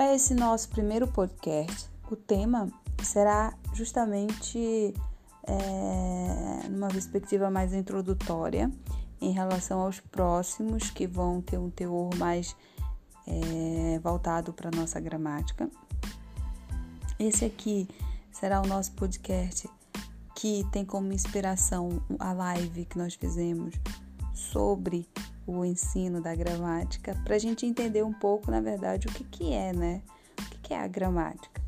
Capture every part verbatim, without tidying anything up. Para esse nosso primeiro podcast, o tema será justamente é, numa perspectiva mais introdutória em relação aos próximos, que vão ter um teor mais é, voltado para a nossa gramática. Esse aqui será o nosso podcast que tem como inspiração a live que nós fizemos sobre o ensino da gramática, para a gente entender um pouco, na verdade, o que, que é, né? O que, que é a gramática?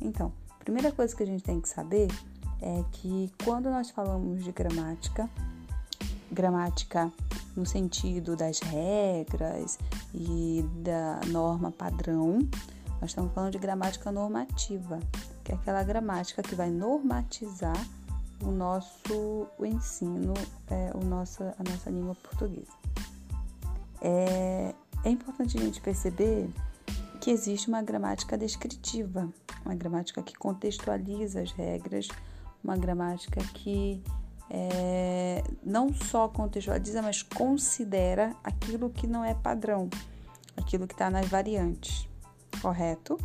Então, a primeira coisa que a gente tem que saber é que quando nós falamos de gramática, gramática no sentido das regras e da norma padrão, nós estamos falando de gramática normativa, que é aquela gramática que vai normatizar o nosso o ensino, é, o nosso, a nossa língua portuguesa. É, é importante a gente perceber que existe uma gramática descritiva, uma gramática que contextualiza as regras, uma gramática que é, não só contextualiza, mas considera aquilo que não é padrão, aquilo que está nas variantes, correto?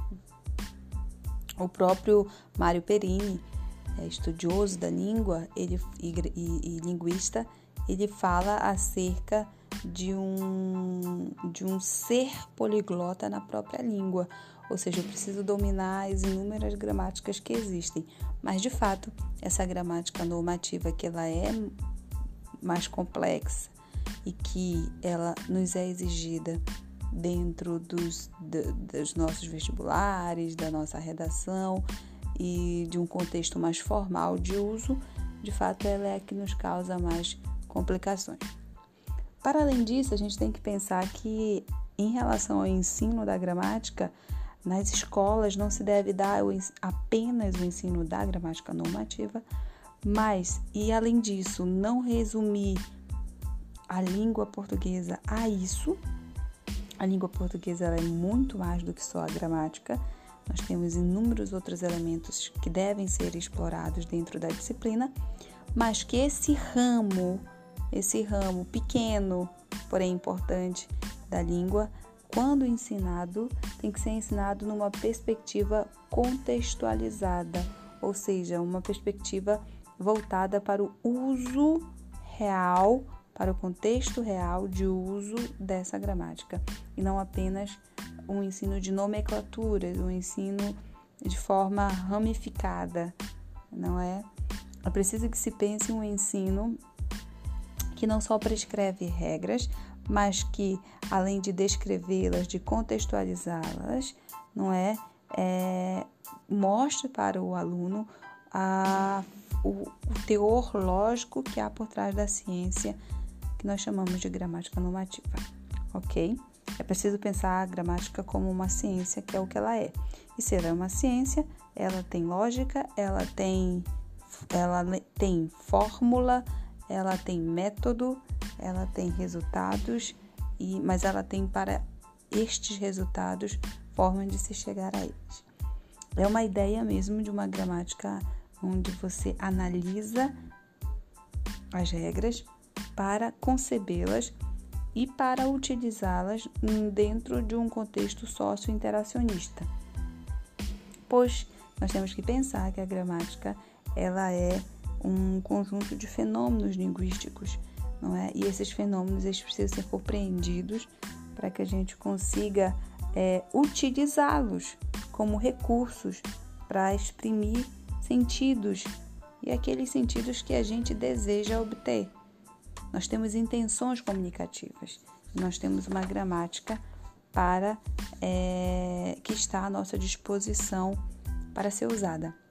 O próprio Mário Perini, é, estudioso da língua ele, e, e, e linguista, ele fala acerca de um, de um ser poliglota na própria língua, ou seja, eu preciso dominar as inúmeras gramáticas que existem, mas de fato, essa gramática normativa que ela é mais complexa e que ela nos é exigida dentro dos, dos nossos vestibulares, da nossa redação e de um contexto mais formal de uso, de fato ela é a que nos causa mais complicações. Para além disso, a gente tem que pensar que, em relação ao ensino da gramática, nas escolas não se deve dar apenas o ensino da gramática normativa, mas, e além disso, não resumir a língua portuguesa a isso. A língua portuguesa ela é muito mais do que só a gramática. Nós temos inúmeros outros elementos que devem ser explorados dentro da disciplina, mas que esse ramo... Esse ramo pequeno, porém importante, da língua, quando ensinado, tem que ser ensinado numa perspectiva contextualizada, ou seja, uma perspectiva voltada para o uso real, para o contexto real de uso dessa gramática, e não apenas um ensino de nomenclaturas, um ensino de forma ramificada, não é? É preciso que se pense um ensino que não só prescreve regras, mas que, além de descrevê-las, de contextualizá-las, não é, é mostre para o aluno a, o, o teor lógico que há por trás da ciência que nós chamamos de gramática normativa, ok? É preciso pensar a gramática como uma ciência, que é o que ela é. E se ela é uma ciência, ela tem lógica, ela tem, ela tem fórmula, ela tem método, ela tem resultados, e, mas ela tem para estes resultados formas de se chegar a eles. É uma ideia mesmo de uma gramática onde você analisa as regras para concebê-las e para utilizá-las dentro de um contexto sócio-interacionista. Pois nós temos que pensar que a gramática ela é um conjunto de fenômenos linguísticos, não é? E esses fenômenos eles precisam ser compreendidos para que a gente consiga é, utilizá-los como recursos para exprimir sentidos e aqueles sentidos que a gente deseja obter. Nós temos intenções comunicativas, nós temos uma gramática para, é, que está à nossa disposição para ser usada.